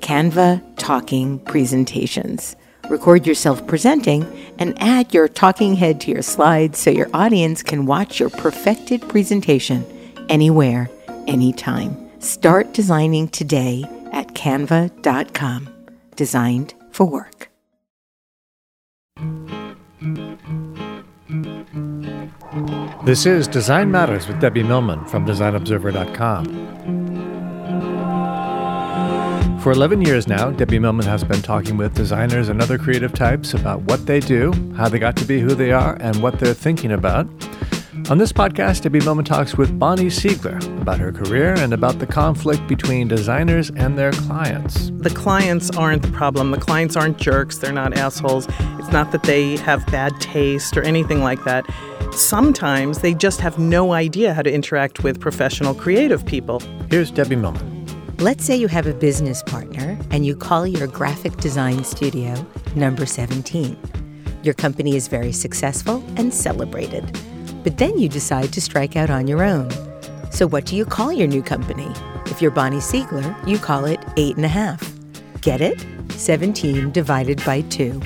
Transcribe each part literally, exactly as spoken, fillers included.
Canva Talking Presentations. Record yourself presenting and add your talking head to your slides so your audience can watch your perfected presentation anywhere, anytime. Start designing today at canva dot com. Designed for work. This is Design Matters with Debbie Millman from design observer dot com. For eleven years now, Debbie Millman has been talking with designers and other creative types about what they do, how they got to be who they are, and what they're thinking about. On this podcast, Debbie Millman talks with Bonnie Siegler about her career and about the conflict between designers and their clients. The clients aren't the problem. The clients aren't jerks. They're not assholes. It's not that they have bad taste or anything like that. Sometimes they just have no idea how to interact with professional creative people. Here's Debbie Millman. Let's say you have a business partner and you call your graphic design studio Number seventeen. Your company is very successful and celebrated, but then you decide to strike out on your own. So what do you call your new company? If you're Bonnie Siegler, you call it Eight and a Half. Get it? seventeen divided by two.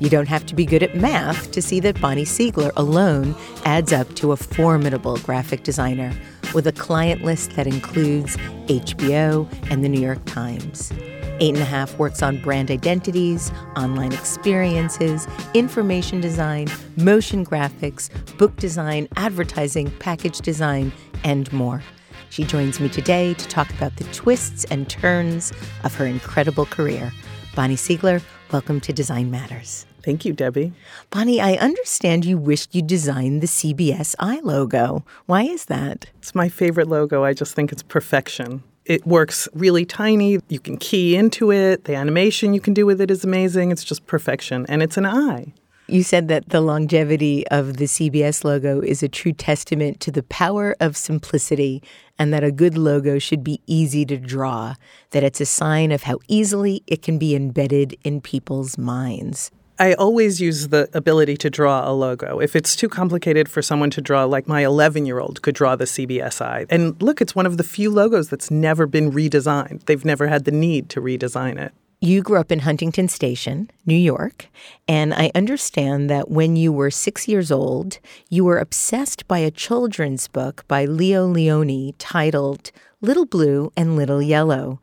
You don't have to be good at math to see that Bonnie Siegler alone adds up to a formidable graphic designer with a client list that includes H B O and the New York Times. Eight and a Half works on brand identities, online experiences, information design, motion graphics, book design, advertising, package design, and more. She joins me today to talk about the twists and turns of her incredible career. Bonnie Siegler, welcome to Design Matters. Thank you, Debbie. Bonnie, I understand you wished you designed the C B S I logo. Why is that? It's my favorite logo. I just think it's perfection. It works really tiny. You can key into it. The animation you can do with it is amazing. It's just perfection. And it's an eye. You said that the longevity of the C B S logo is a true testament to the power of simplicity and that a good logo should be easy to draw, that it's a sign of how easily it can be embedded in people's minds. I always use the ability to draw a logo. If it's too complicated for someone to draw, like my eleven-year-old could draw the C B S I. And look, it's one of the few logos that's never been redesigned. They've never had the need to redesign it. You grew up in Huntington Station, New York, and I understand that when you were six years old, you were obsessed by a children's book by Leo Lionni titled Little Blue and Little Yellow.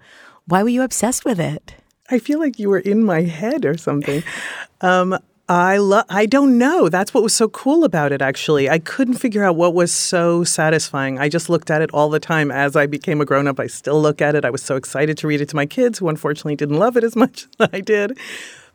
Why were you obsessed with it? I feel like you were in my head or something. Um, I lo- I don't know. That's what was so cool about it, actually. I couldn't figure out what was so satisfying. I just looked at it all the time. As I became a grown-up, I still look at it. I was so excited to read it to my kids, who unfortunately didn't love it as much as I did.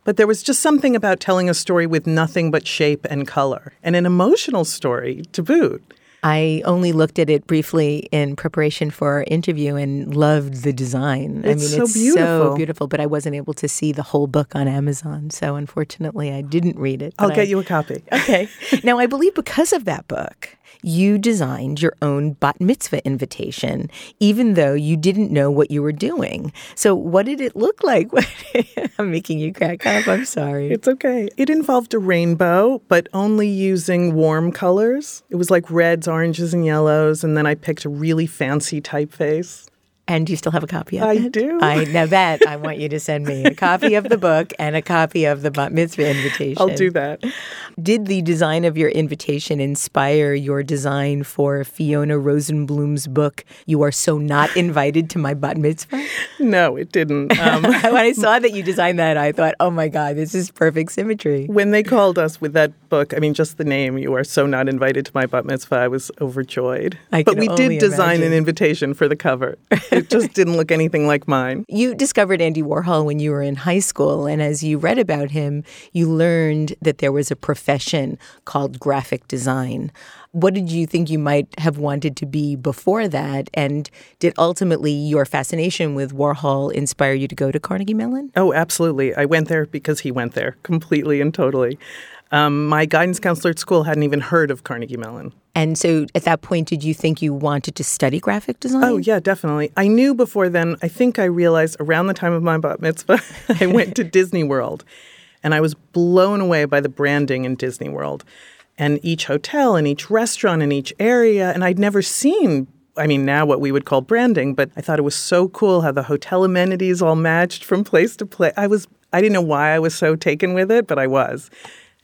But there was just something about telling a story with nothing but shape and color, and an emotional story to boot. I only looked at it briefly in preparation for our interview and loved the design. It's I mean, so it's beautiful. so beautiful, but I wasn't able to see the whole book on Amazon. So unfortunately, I didn't read it. I'll get I, you a copy. Okay. Now, I believe because of that book, you designed your own bat mitzvah invitation, even though you didn't know what you were doing. So what did it look like? I'm making you crack up. I'm sorry. It's okay. It involved a rainbow, but only using warm colors. It was like reds, oranges, and yellows. And then I picked a really fancy typeface. And do you still have a copy of I it? I do. I now that I want you to send me a copy of the book and a copy of the bat mitzvah invitation. I'll do that. Did the design of your invitation inspire your design for Fiona Rosenblum's book, You Are So Not Invited to My Bat Mitzvah? No, it didn't. Um, when I saw that you designed that, I thought, oh my God, this is perfect symmetry. When they called us with that book, I mean, just the name, You Are So Not Invited to My Bat Mitzvah, I was overjoyed. I but we did design imagine. an invitation for the cover. It just didn't look anything like mine. You discovered Andy Warhol when you were in high school, and as you read about him, you learned that there was a profession called graphic design. What did you think you might have wanted to be before that? And did ultimately your fascination with Warhol inspire you to go to Carnegie Mellon? Oh, absolutely. I went there because he went there, completely and totally. Um, my guidance counselor at school hadn't even heard of Carnegie Mellon. And so at that point, did you think you wanted to study graphic design? Oh, yeah, definitely. I knew before then, I think I realized around the time of my bat mitzvah, I went to Disney World. And I was blown away by the branding in Disney World. And each hotel and each restaurant and each area. And I'd never seen, I mean, now what we would call branding. But I thought it was so cool how the hotel amenities all matched from place to place. I was, I didn't know why I was so taken with it, but I was.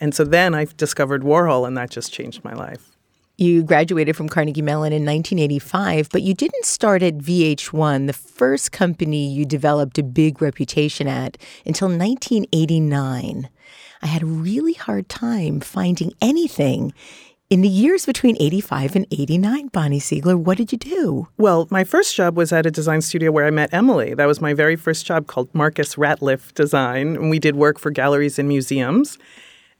And so then I discovered Warhol, and that just changed my life. You graduated from Carnegie Mellon in nineteen eighty-five, but you didn't start at V H one, the first company you developed a big reputation at, until nineteen eighty-nine. I had a really hard time finding anything in the years between eighty-five and eighty-nine, Bonnie Siegler. What did you do? Well, my first job was at a design studio where I met Emily. That was my very first job, called Marcus Ratliff Design, and we did work for galleries and museums.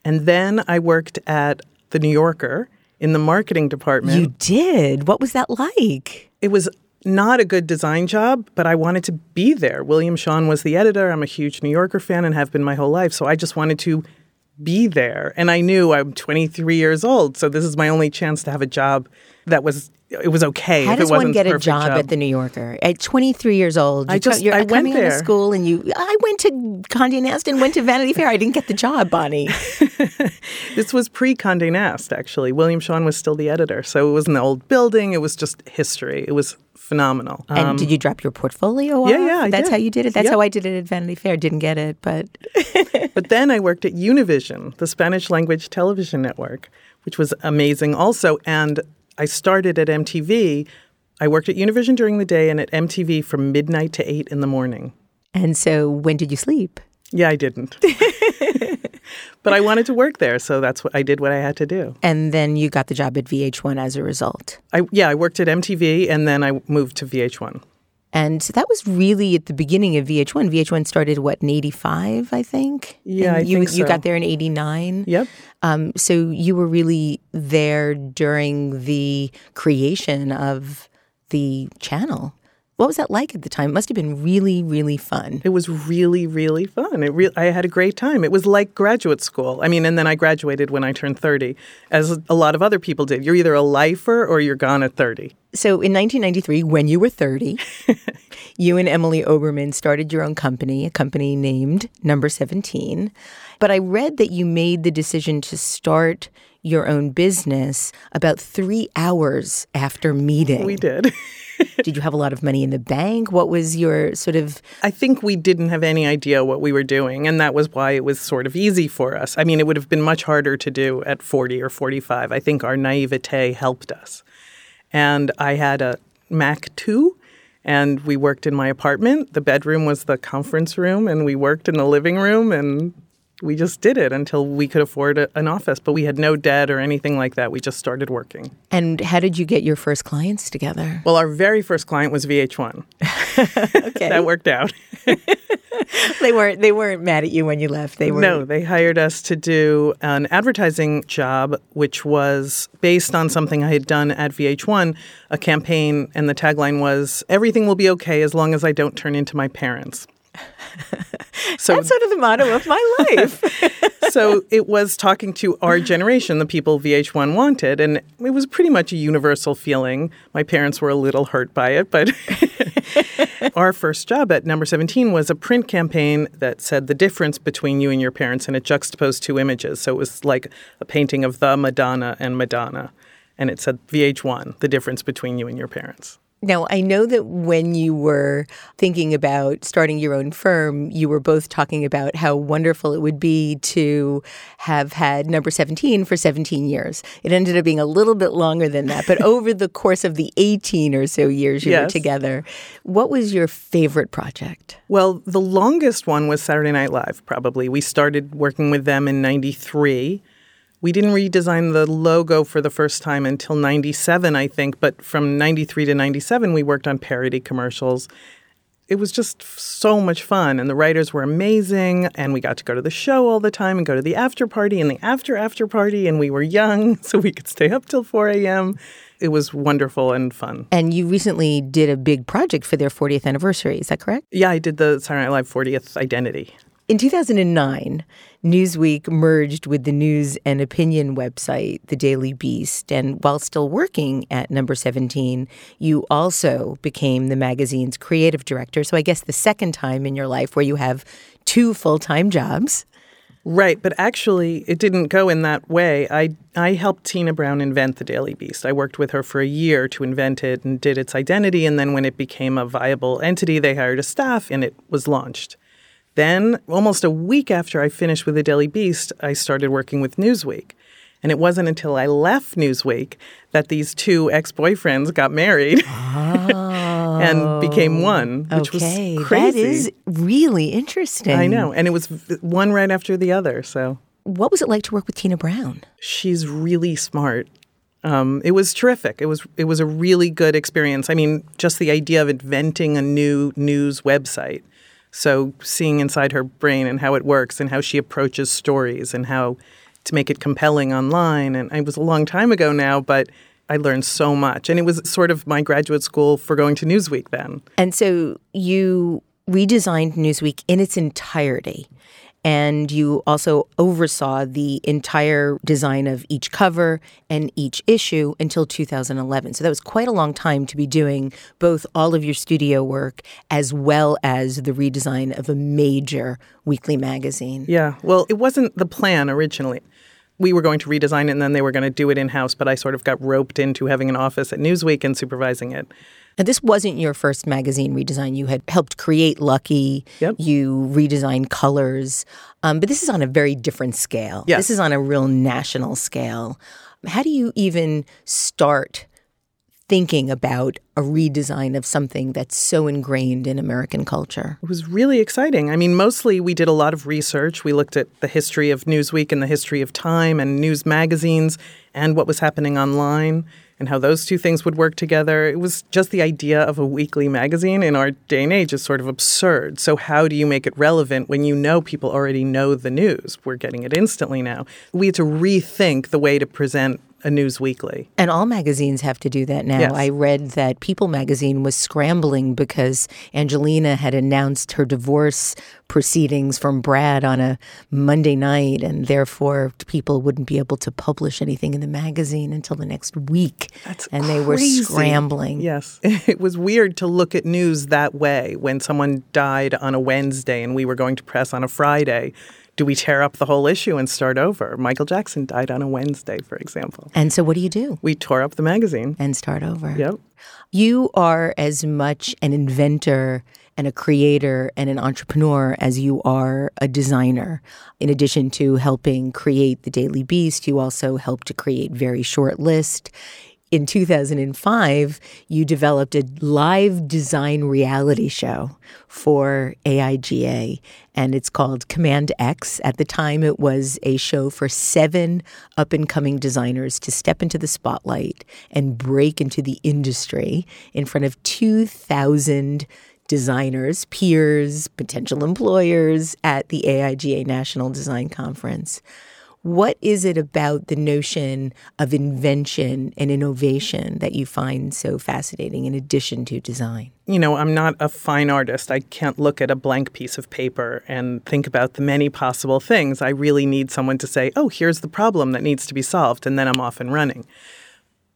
And then I worked at The New Yorker in the marketing department. You did? What was that like? It was not a good design job, but I wanted to be there. William Shawn was the editor. I'm a huge New Yorker fan and have been my whole life. So I just wanted to be there. And I knew I'm twenty-three years old, so this is my only chance to have a job that was, it was okay. How does one get a job at The New Yorker at twenty-three years old? I just, you're I coming went there. Out of school and you, I went to Condé Nast and went to Vanity Fair. I didn't get the job, Bonnie. This was pre-Condé Nast, actually. William Shawn was still the editor. So it was an old building. It was just history. It was phenomenal. Um, and did you drop your portfolio off? Yeah, yeah, I That's did. how you did it? That's yep. how I did it at Vanity Fair. Didn't get it, but... But then I worked at Univision, the Spanish-language television network, which was amazing also, and... I started at M T V. I worked at Univision during the day and at M T V from midnight to eight in the morning. And so when did you sleep? Yeah, I didn't. But I wanted to work there, so that's what I did what I had to do. And then you got the job at V H one as a result. I, yeah, I worked at M T V and then I moved to V H one. And so that was really at the beginning of V H one. V H one started, what, in eighty-five, I think? Yeah, and I you, think so. You got there in eighty-nine? Yep. Um, so you were really there during the creation of the channel. What was that like at the time? It must have been really, really fun. It was really, really fun. It re- I had a great time. It was like graduate school. I mean, and then I graduated when I turned thirty, as a lot of other people did. You're either a lifer or you're gone at thirty. So in nineteen ninety-three, when you were thirty, you and Emily Oberman started your own company, a company named Number seventeen. But I read that you made the decision to start your own business about three hours after meeting. We did. Did you have a lot of money in the bank? What was your sort of... I think we didn't have any idea what we were doing, and that was why it was sort of easy for us. I mean, it would have been much harder to do at forty or forty-five. I think our naivete helped us. And I had a Mac two, and we worked in my apartment. The bedroom was the conference room, and we worked in the living room, and we just did it until we could afford a, an office. But we had no debt or anything like that. We just started working. And how did you get your first clients together? Well, our very first client was V H one. Okay. That worked out. They weren't they weren't mad at you when you left. They were No, they hired us to do an advertising job, which was based on something I had done at V H one, a campaign, and the tagline was, "Everything will be okay as long as I don't turn into my parents." So that's sort of the motto of my life. So it was talking to our generation, the people V H one wanted, and it was pretty much a universal feeling. My parents were a little hurt by it, but our first job at Number seventeen was a print campaign that said the difference between you and your parents, and it juxtaposed two images. So it was like a painting of the Madonna and Madonna, and it said V H one, the difference between you and your parents. Now, I know that when you were thinking about starting your own firm, you were both talking about how wonderful it would be to have had Number seventeen for seventeen years. It ended up being a little bit longer than that, but over the course of the eighteen or so years you yes. were together, what was your favorite project? Well, the longest one was Saturday Night Live, probably. We started working with them in ninety-three. We didn't redesign the logo for the first time until ninety-seven, I think. But from ninety-three to ninety-seven, we worked on parody commercials. It was just so much fun. And the writers were amazing. And we got to go to the show all the time and go to the after party and the after after party. And we were young, so we could stay up till four a.m. It was wonderful and fun. And you recently did a big project for their fortieth anniversary. Is that correct? Yeah, I did the Saturday Night Live fortieth Identity. In two thousand nine, Newsweek merged with the news and opinion website, The Daily Beast. And while still working at Number seventeen, you also became the magazine's creative director. So I guess the second time in your life where you have two full-time jobs. Right. But actually, it didn't go in that way. I, I helped Tina Brown invent The Daily Beast. I worked with her for a year to invent it and did its identity. And then when it became a viable entity, they hired a staff and it was launched. Then, almost a week after I finished with The Daily Beast, I started working with Newsweek. And it wasn't until I left Newsweek that these two ex-boyfriends got married oh. and became one, which okay. was crazy. That is really interesting. I know. And it was one right after the other. So, what was it like to work with Tina Brown? She's really smart. Um, it was terrific. It was it was a really good experience. I mean, just the idea of inventing a new news website. So seeing inside her brain and how it works and how she approaches stories and how to make it compelling online. And it was a long time ago now, but I learned so much. And it was sort of my graduate school for going to Newsweek then. And so you redesigned Newsweek in its entirety. And you also oversaw the entire design of each cover and each issue until two thousand eleven. So that was quite a long time to be doing both all of your studio work as well as the redesign of a major weekly magazine. Yeah. Well, it wasn't the plan originally. We were going to redesign it and then they were going to do it in-house, but I sort of got roped into having an office at Newsweek and supervising it. Now, this wasn't your first magazine redesign. You had helped create Lucky. Yep. You redesigned Colors. Um, but this is on a very different scale. Yes. This is on a real national scale. How do you even start thinking about a redesign of something that's so ingrained in American culture? It was really exciting. I mean, mostly we did a lot of research. We looked at the history of Newsweek and the history of Time and news magazines and what was happening online and how those two things would work together. It was just the idea of a weekly magazine in our day and age is sort of absurd. So how do you make it relevant when you know people already know the news? We're getting it instantly now. We had to rethink the way to present a news weekly. And all magazines have to do that now. Yes. I read that People magazine was scrambling because Angelina had announced her divorce proceedings from Brad on a Monday night, and therefore People wouldn't be able to publish anything in the magazine until the next week. That's and crazy. They were scrambling. Yes. It was weird to look at news that way when someone died on a Wednesday and we were going to press on a Friday. Do we tear up the whole issue and start over? Michael Jackson died on a Wednesday, for example. And so what do you do? We tore up the magazine. And start over. Yep. You are as much an inventor and a creator and an entrepreneur as you are a designer. In addition to helping create The Daily Beast, you also helped to create Very Short List. In two thousand five, you developed a live design reality show for A I G A, and it's called Command X. At the time, it was a show for seven up-and-coming designers to step into the spotlight and break into the industry in front of two thousand designers, peers, potential employers at the A I G A National Design Conference. What is it about the notion of invention and innovation that you find so fascinating in addition to design? You know, I'm not a fine artist. I can't look at a blank piece of paper and think about the many possible things. I really need someone to say, oh, here's the problem that needs to be solved, and then I'm off and running.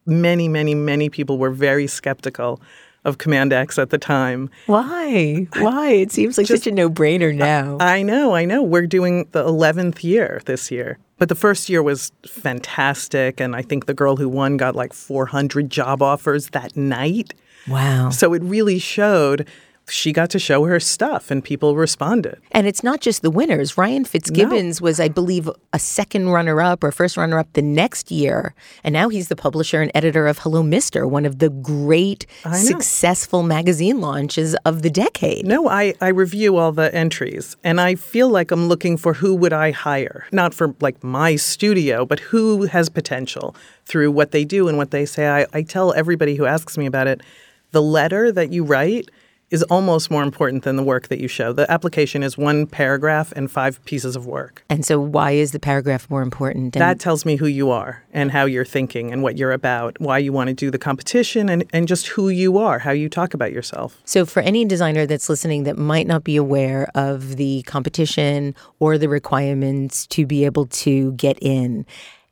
Many, many, many people were very skeptical of Command X at the time. Why? Why? It seems like just such a no-brainer now. I, I know, I know. We're doing the eleventh year this year. But the first year was fantastic, and I think the girl who won got like four hundred job offers that night. Wow. So it really showed she got to show her stuff, and people responded. And it's not just the winners. Ryan Fitzgibbons no. was, I believe, a second runner-up or first runner-up the next year, and now he's the publisher and editor of Hello Mister, one of the great, successful magazine launches of the decade. No, I, I review all the entries, and I feel like I'm looking for who would I hire, not for, like, my studio, but who has potential through what they do and what they say. I, I tell everybody who asks me about it, the letter that you write is almost more important than the work that you show. The application is one paragraph and five pieces of work. And so why is the paragraph more important? And that tells me who you are and how you're thinking and what you're about, why you want to do the competition, and, and just who you are, how you talk about yourself. So for any designer that's listening that might not be aware of the competition or the requirements to be able to get in,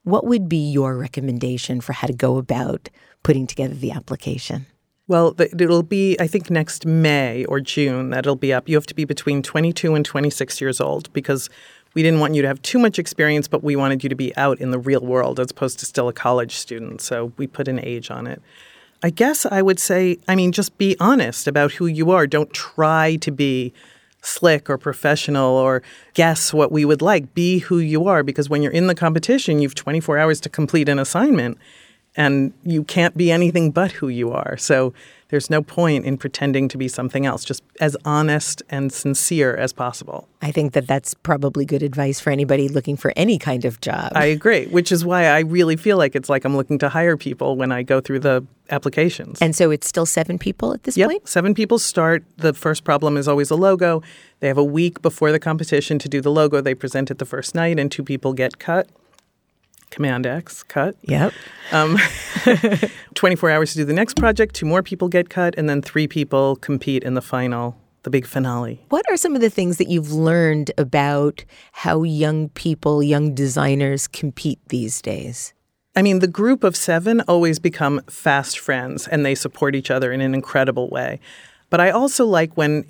what would be your recommendation for how to go about putting together the application? Well, it'll be, I think, next May or June that it'll be up. You have to be between twenty-two and twenty-six years old because we didn't want you to have too much experience, but we wanted you to be out in the real world as opposed to still a college student. So we put an age on it. I guess I would say, I mean, just be honest about who you are. Don't try to be slick or professional or guess what we would like. Be who you are, because when you're in the competition, you've twenty-four hours to complete an assignment. And you can't be anything but who you are. So there's no point in pretending to be something else. Just as honest and sincere as possible. I think that that's probably good advice for anybody looking for any kind of job. I agree, which is why I really feel like it's like I'm looking to hire people when I go through the applications. And so it's still seven people at this yep, point? Yep, seven people start. The first problem is always a logo. They have a week before the competition to do the logo. They present it the first night, and two people get cut. Command X, cut. Yep. Um, twenty-four hours to do the next project, two more people get cut, and then three people compete in the final, the big finale. What are some of the things that you've learned about how young people, young designers compete these days? I mean, the group of seven always become fast friends, and they support each other in an incredible way. But I also like when,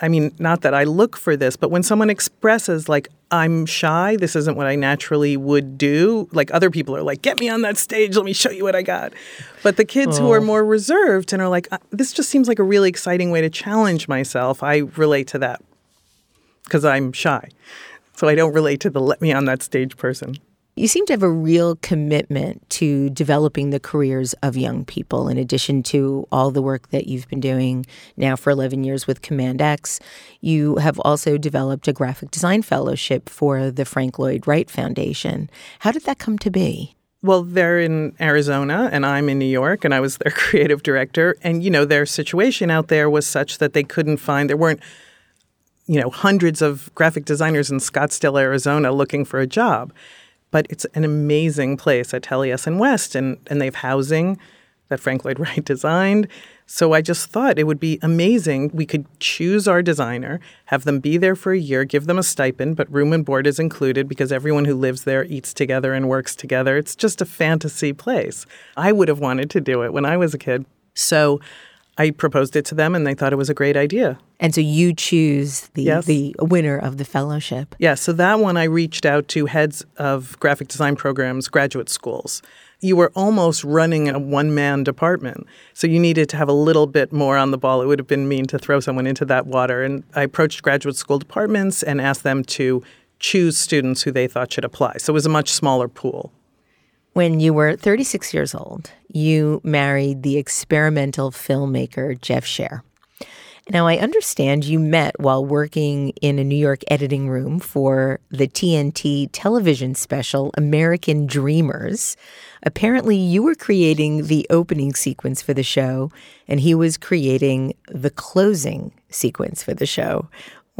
I mean, not that I look for this, but when someone expresses, like, I'm shy, this isn't what I naturally would do, like other people are like, get me on that stage, let me show you what I got. But the kids oh. who are more reserved and are like, this just seems like a really exciting way to challenge myself, I relate to that because I'm shy. So I don't relate to the let me on that stage person. You seem to have a real commitment to developing the careers of young people in addition to all the work that you've been doing now for eleven years with Command X. You have also developed a graphic design fellowship for the Frank Lloyd Wright Foundation. How did that come to be? Well, they're in Arizona and I'm in New York, and I was their creative director. And, you know, their situation out there was such that they couldn't find, there weren't, you know, hundreds of graphic designers in Scottsdale, Arizona looking for a job. But it's an amazing place at L E S and West, and, and they have housing that Frank Lloyd Wright designed. So I just thought it would be amazing. We could choose our designer, have them be there for a year, give them a stipend, but room and board is included because everyone who lives there eats together and works together. It's just a fantasy place. I would have wanted to do it when I was a kid. So I proposed it to them, and they thought it was a great idea. And so you choose the, yes. the winner of the fellowship. Yeah, so that one I reached out to heads of graphic design programs, graduate schools. You were almost running a one-man department, so you needed to have a little bit more on the ball. It would have been mean to throw someone into that water. And I approached graduate school departments and asked them to choose students who they thought should apply. So it was a much smaller pool. When you were thirty-six years old, you married the experimental filmmaker Jeff Scher. Now, I understand you met while working in a New York editing room for the T N T television special American Dreamers. Apparently, you were creating the opening sequence for the show, and he was creating the closing sequence for the show.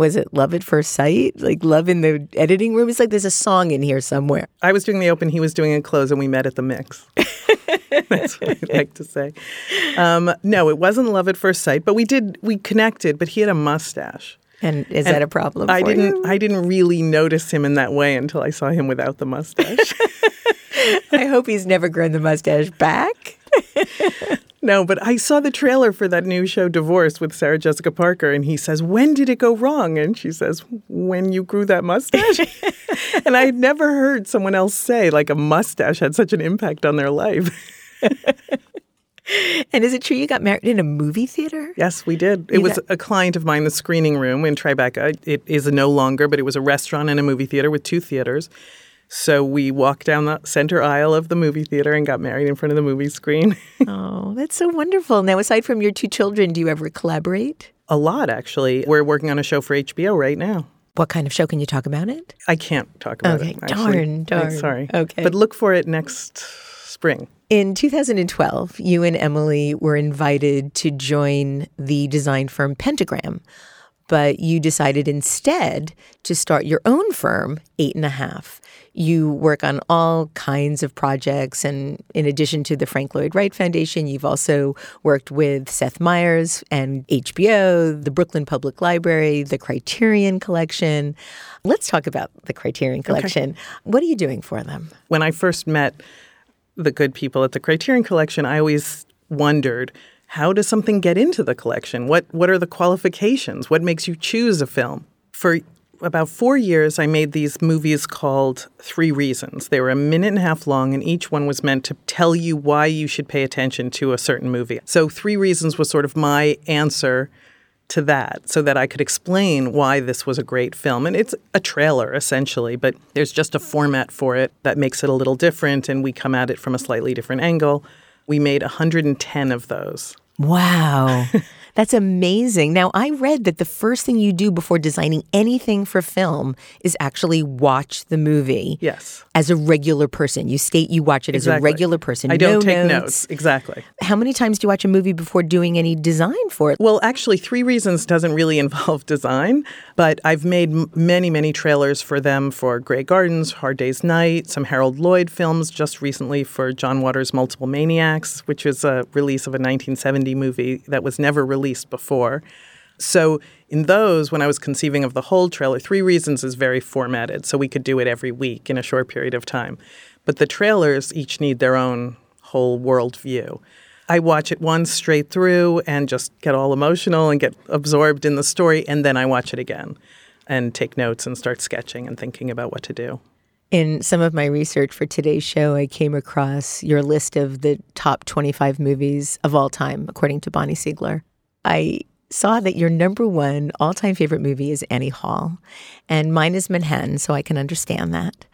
was it Love at First Sight? Like Love in the Editing Room? It's like there's a song in here somewhere. I was doing the open, he was doing a close, and we met at the mix. That's what I like to say. Um, no, it wasn't Love at First Sight, but we did, we connected, but he had a mustache. And is and that a problem I for didn't, you? I didn't really notice him in that way until I saw him without the mustache. I hope he's never grown the mustache back. No, but I saw the trailer for that new show, Divorce, with Sarah Jessica Parker, and he says, when did it go wrong? And she says, when you grew that mustache. And I had never heard someone else say, like, a mustache had such an impact on their life. And is it true you got married in a movie theater? Yes, we did. It you was got... a client of mine, the Screening Room in Tribeca. It is no longer, but it was a restaurant and a movie theater with two theaters. So we walked down the center aisle of the movie theater and got married in front of the movie screen. Oh, that's so wonderful. Now, aside from your two children, do you ever collaborate? A lot, actually. We're working on a show for H B O right now. What kind of show? Can you talk about it? I can't talk about okay, it. Okay, darn, darn. I'm sorry. Okay. But look for it next spring. In two thousand twelve, you and Emily were invited to join the design firm Pentagram, but you decided instead to start your own firm, Eight and a Half. You work on all kinds of projects, and in addition to the Frank Lloyd Wright Foundation, you've also worked with Seth Meyers and H B O, the Brooklyn Public Library, the Criterion Collection. Let's talk about the Criterion Collection. Okay. What are you doing for them? When I first met the good people at the Criterion Collection, I always wondered, how does something get into the collection? What what are the qualifications? What makes you choose a film? For about four years, I made these movies called Three Reasons. They were a minute and a half long, and each one was meant to tell you why you should pay attention to a certain movie. So Three Reasons was sort of my answer to that, so that I could explain why this was a great film. And it's a trailer, essentially, but there's just a format for it that makes it a little different, and we come at it from a slightly different angle. We made one hundred ten of those. Wow. That's amazing. Now, I read that the first thing you do before designing anything for film is actually watch the movie. Yes. As a regular person. You state you watch it exactly. as a regular person. I don't no take notes. notes. Exactly. How many times do you watch a movie before doing any design for it? Well, actually, Three Reasons doesn't really involve design, but I've made m- many, many trailers for them for Grey Gardens, Hard Day's Night, some Harold Lloyd films, just recently for John Waters' Multiple Maniacs, which is a release of a nineteen seventy movie that was never released. Released before. So in those, when I was conceiving of the whole trailer, Three Reasons is very formatted, so we could do it every week in a short period of time. But the trailers each need their own whole world view. I watch it once straight through and just get all emotional and get absorbed in the story, and then I watch it again and take notes and start sketching and thinking about what to do. In some of my research for today's show, I came across your list of the top twenty-five movies of all time, according to Bonnie Siegler. I saw that your number one all-time favorite movie is Annie Hall, and mine is Manhattan, so I can understand that.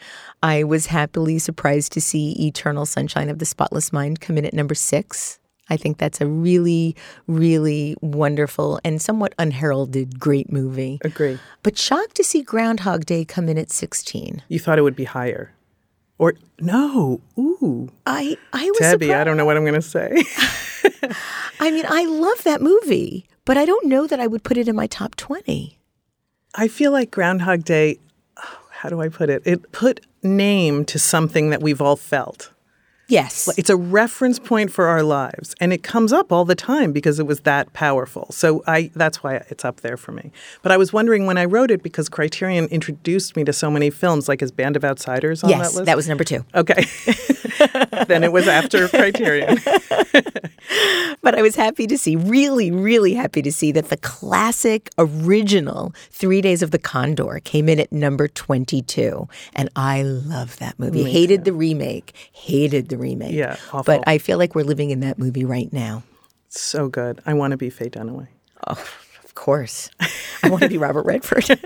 I was happily surprised to see Eternal Sunshine of the Spotless Mind come in at number six. I think that's a really, really wonderful and somewhat unheralded great movie. Agree. But shocked to see Groundhog Day come in at sixteen. You thought it would be higher. Or, no, ooh. I, I was Debbie, surprised. I don't know what I'm going to say. I mean, I love that movie, but I don't know that I would put it in my top twenty. I feel like Groundhog Day, oh, how do I put it? It put name to something that we've all felt. Yes. It's a reference point for our lives, and it comes up all the time because it was that powerful. So I that's why it's up there for me. But I was wondering when I wrote it, because Criterion introduced me to so many films, like his Band of Outsiders on yes, that list? Yes, that was number two. Okay. Then it was after Criterion. But I was happy to see, really, really happy to see that the classic original Three Days of the Condor came in at number twenty-two. And I love that movie. Me hated too. the remake, hated the remake. Yeah, awful. But I feel like we're living in that movie right now. So good. I want to be Faye Dunaway. Oh, of course. I want to be Robert Redford.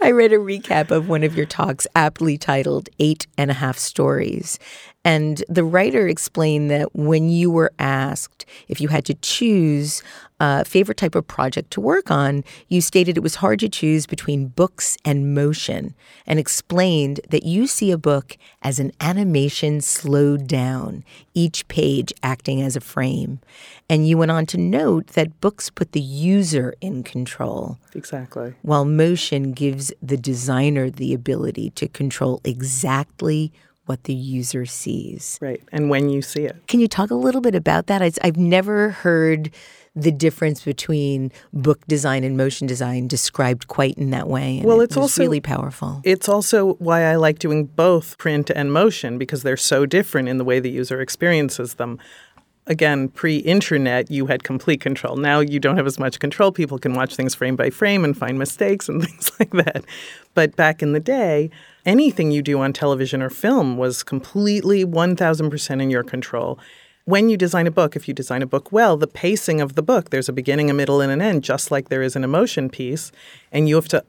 I read a recap of one of your talks aptly titled Eight and a Half Stories, And the writer explained that when you were asked if you had to choose a favorite type of project to work on, you stated it was hard to choose between books and motion, and explained that you see a book as an animation slowed down, each page acting as a frame. And you went on to note that books put the user in control. Exactly. While motion gives the designer the ability to control exactly what the user sees. Right, and when you see it. Can you talk a little bit about that? I, I've never heard the difference between book design and motion design described quite in that way. And well, it's it also really powerful. It's also why I like doing both print and motion, because they're so different in the way the user experiences them. Again, pre-internet, you had complete control. Now you don't have as much control. People can watch things frame by frame and find mistakes and things like that. But back in the day, anything you do on television or film was completely one thousand percent in your control. When you design a book, if you design a book well, the pacing of the book, there's a beginning, a middle, and an end, just like there is an emotion piece. And you have to,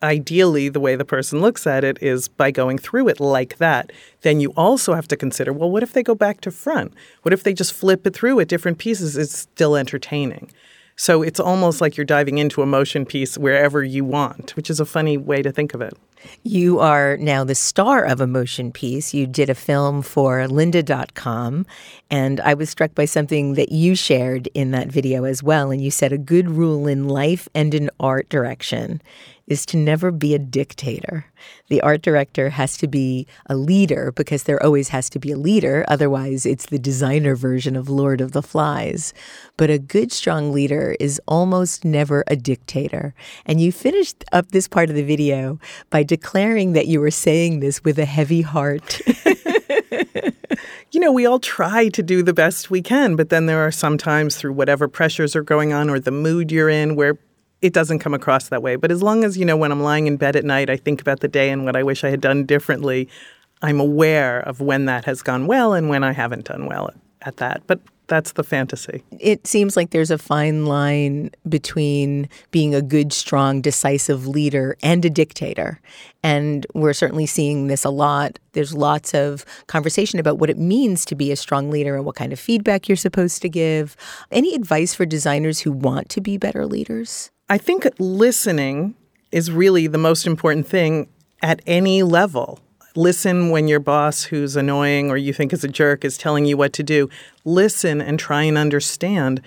ideally, the way the person looks at it is by going through it like that. Then you also have to consider, well, what if they go back to front? What if they just flip it through at different pieces? It's still entertaining. So it's almost like you're diving into a motion piece wherever you want, which is a funny way to think of it. You are now the star of a motion piece. You did a film for lynda dot com, and I was struck by something that you shared in that video as well. And you said a good rule in life and in art direction is to never be a dictator. The art director has to be a leader because there always has to be a leader. Otherwise, it's the designer version of Lord of the Flies. But a good, strong leader is almost never a dictator. And you finished up this part of the video by declaring that you were saying this with a heavy heart. You know, we all try to do the best we can, but then there are some times through whatever pressures are going on or the mood you're in where it doesn't come across that way. But as long as, you know, when I'm lying in bed at night, I think about the day and what I wish I had done differently, I'm aware of when that has gone well and when I haven't done well at that. But that's the fantasy. It seems like there's a fine line between being a good, strong, decisive leader and a dictator. And we're certainly seeing this a lot. There's lots of conversation about what it means to be a strong leader and what kind of feedback you're supposed to give. Any advice for designers who want to be better leaders? I think listening is really the most important thing at any level. Listen when your boss, who's annoying or you think is a jerk, is telling you what to do. Listen and try and understand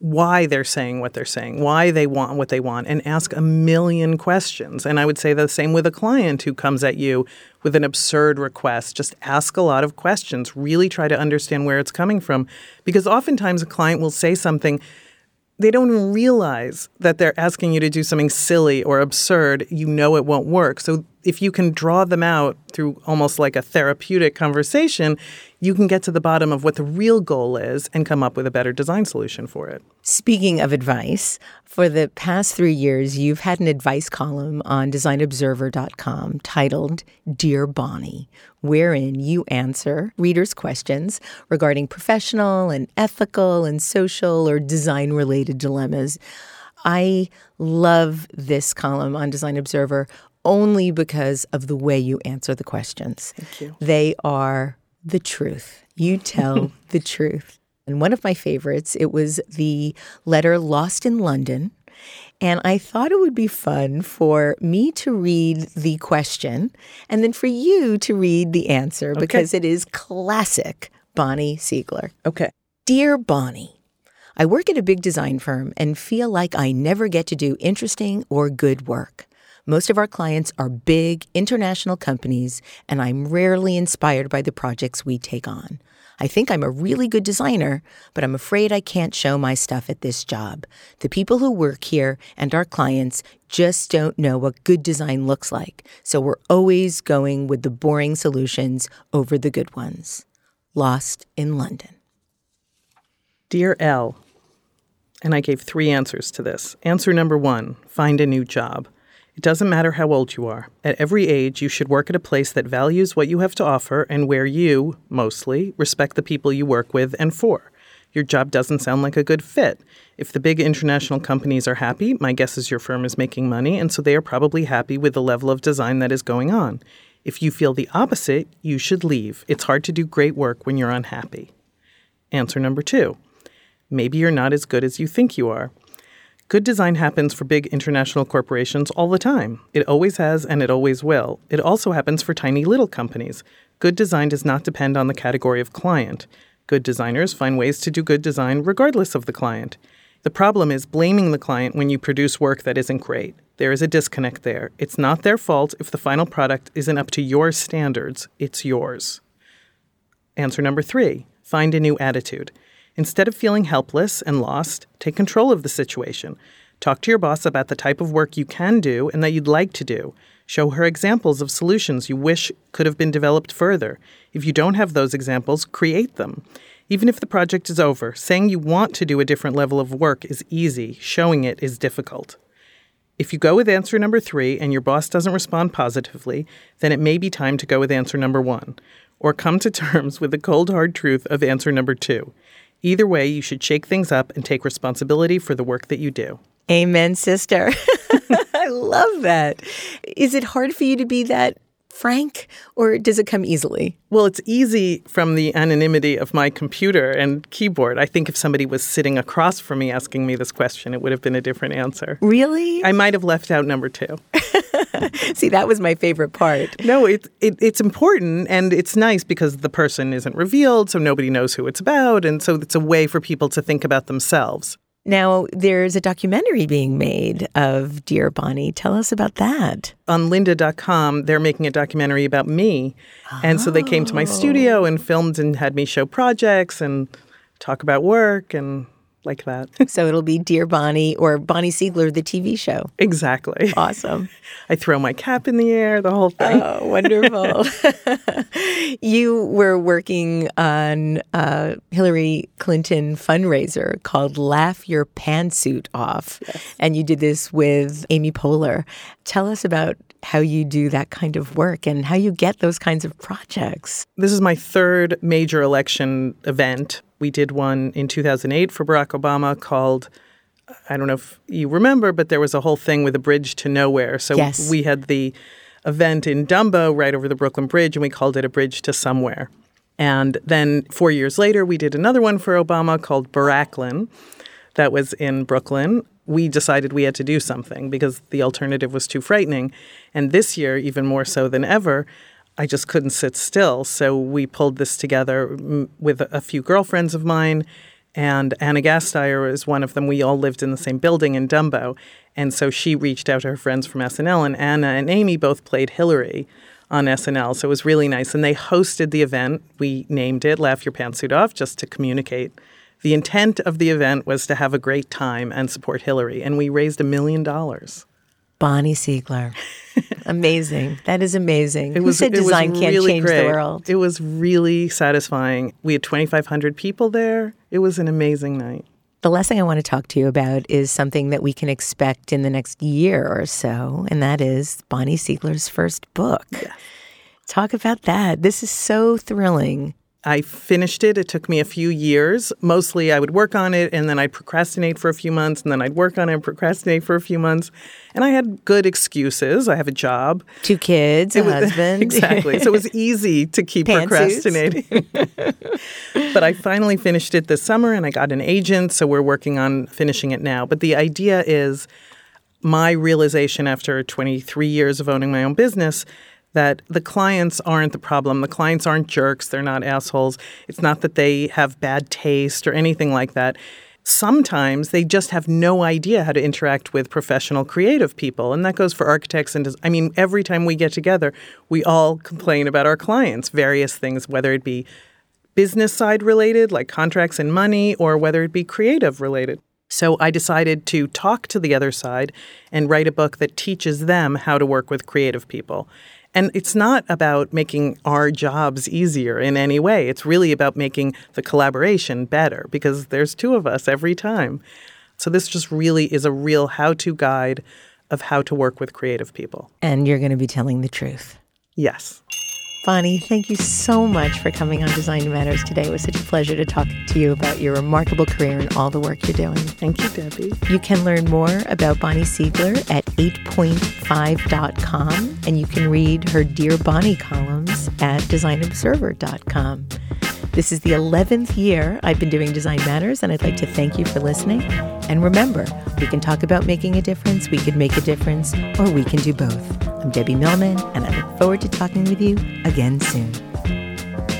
why they're saying what they're saying, why they want what they want, and ask a million questions. And I would say the same with a client who comes at you with an absurd request. Just ask a lot of questions. Really try to understand where it's coming from, because oftentimes a client will say something. They don't even realize that they're asking you to do something silly or absurd. You know it won't work. So if you can draw them out through almost like a therapeutic conversation, you can get to the bottom of what the real goal is and come up with a better design solution for it. Speaking of advice, for the past three years, you've had an advice column on design observer dot com titled Dear Bonnie, wherein you answer readers' questions regarding professional and ethical and social or design-related dilemmas. I love this column on Design Observer only because of the way you answer the questions. Thank you. They are the truth. You tell the truth. And one of my favorites, it was the letter Lost in London. And I thought it would be fun for me to read the question and then for you to read the answer, okay, because it is classic Bonnie Siegler. Okay. Dear Bonnie, I work at a big design firm and feel like I never get to do interesting or good work. Most of our clients are big international companies, and I'm rarely inspired by the projects we take on. I think I'm a really good designer, but I'm afraid I can't show my stuff at this job. The people who work here and our clients just don't know what good design looks like, so we're always going with the boring solutions over the good ones. Lost in London. Dear Elle, and I gave three answers to this. Answer number one, find a new job. It doesn't matter how old you are. At every age, you should work at a place that values what you have to offer and where you, mostly, respect the people you work with and for. Your job doesn't sound like a good fit. If the big international companies are happy, my guess is your firm is making money, and so they are probably happy with the level of design that is going on. If you feel the opposite, you should leave. It's hard to do great work when you're unhappy. Answer number two, maybe you're not as good as you think you are. Good design happens for big international corporations all the time. It always has and it always will. It also happens for tiny little companies. Good design does not depend on the category of client. Good designers find ways to do good design regardless of the client. The problem is blaming the client when you produce work that isn't great. There is a disconnect there. It's not their fault if the final product isn't up to your standards. It's yours. Answer number three, find a new attitude. Instead of feeling helpless and lost, take control of the situation. Talk to your boss about the type of work you can do and that you'd like to do. Show her examples of solutions you wish could have been developed further. If you don't have those examples, create them. Even if the project is over, saying you want to do a different level of work is easy. Showing it is difficult. If you go with answer number three and your boss doesn't respond positively, then it may be time to go with answer number one, or come to terms with the cold, hard truth of answer number two. Either way, you should shake things up and take responsibility for the work that you do. Amen, sister. I love that. Is it hard for you to be that frank, or does it come easily? Well, it's easy from the anonymity of my computer and keyboard. I think if somebody was sitting across from me asking me this question, it would have been a different answer. Really? I might have left out number two. See, that was my favorite part. No, it, it, it's important, and it's nice because the person isn't revealed, so nobody knows who it's about, and so it's a way for people to think about themselves. Now, there's a documentary being made of Dear Bonnie. Tell us about that. On lynda dot com, they're making a documentary about me. Oh. And so they came to my studio and filmed and had me show projects and talk about work and like that. So it'll be Dear Bonnie or Bonnie Siegler, the T V show. Exactly. Awesome. I throw my cap in the air, the whole thing. Oh, wonderful. You were working on a Hillary Clinton fundraiser called Laugh Your Pantsuit Off. Yes. And you did this with Amy Poehler. Tell us about how you do that kind of work and how you get those kinds of projects. This is my third major election event. We did one in two thousand eight for Barack Obama called, I don't know if you remember, but there was a whole thing with a bridge to nowhere. So yes. We had the event in Dumbo right over the Brooklyn Bridge, and we called it a bridge to somewhere. And then four years later, we did another one for Obama called Baracklin. That was in Brooklyn. We decided we had to do something because the alternative was too frightening. And this year, even more so than ever, I just couldn't sit still. So we pulled this together with a few girlfriends of mine, and Anna Gasteyer is one of them. We all lived in the same building in Dumbo. And so she reached out to her friends from S N L, and Anna and Amy both played Hillary on S N L. So it was really nice. And they hosted the event. We named it Laugh Your Pantsuit Off just to communicate. The intent of the event was to have a great time and support Hillary. And we raised a million dollars. Bonnie Siegler. Amazing. That is amazing. It was, Who said design can't really change great. the world? It was really satisfying. We had twenty-five hundred people there. It was an amazing night. The last thing I want to talk to you about is something that we can expect in the next year or so, and that is Bonnie Siegler's first book. Yes. Talk about that. This is so thrilling. I finished it. It took me a few years. Mostly I would work on it, and then I'd procrastinate for a few months, and then I'd work on it and procrastinate for a few months. And I had good excuses. I have a job. Two kids, it a was, husband. Exactly. So it was easy to keep Pantsuits. procrastinating. But I finally finished it this summer, and I got an agent, so we're working on finishing it now. But the idea is my realization after twenty-three years of owning my own business that the clients aren't the problem. The clients aren't jerks. They're not assholes. It's not that they have bad taste or anything like that. Sometimes they just have no idea how to interact with professional creative people. And that goes for architects. And des- I mean, every time we get together, we all complain about our clients, various things, whether it be business side related, like contracts and money, or whether it be creative related. So I decided to talk to the other side and write a book that teaches them how to work with creative people. And it's not about making our jobs easier in any way. It's really about making the collaboration better because there's two of us every time. So this just really is a real how-to guide of how to work with creative people. And you're going to be telling the truth. Yes. Bonnie, thank you so much for coming on Design Matters today. It was such a pleasure to talk to you about your remarkable career and all the work you're doing. Thank you, Debbie. You can learn more about Bonnie Siegler at eight point five dot com, and you can read her Dear Bonnie columns at design observer dot com. This is the eleventh year I've been doing Design Matters, and I'd like to thank you for listening. And remember, we can talk about making a difference, we can make a difference, or we can do both. I'm Debbie Millman, and I look forward to talking with you again soon.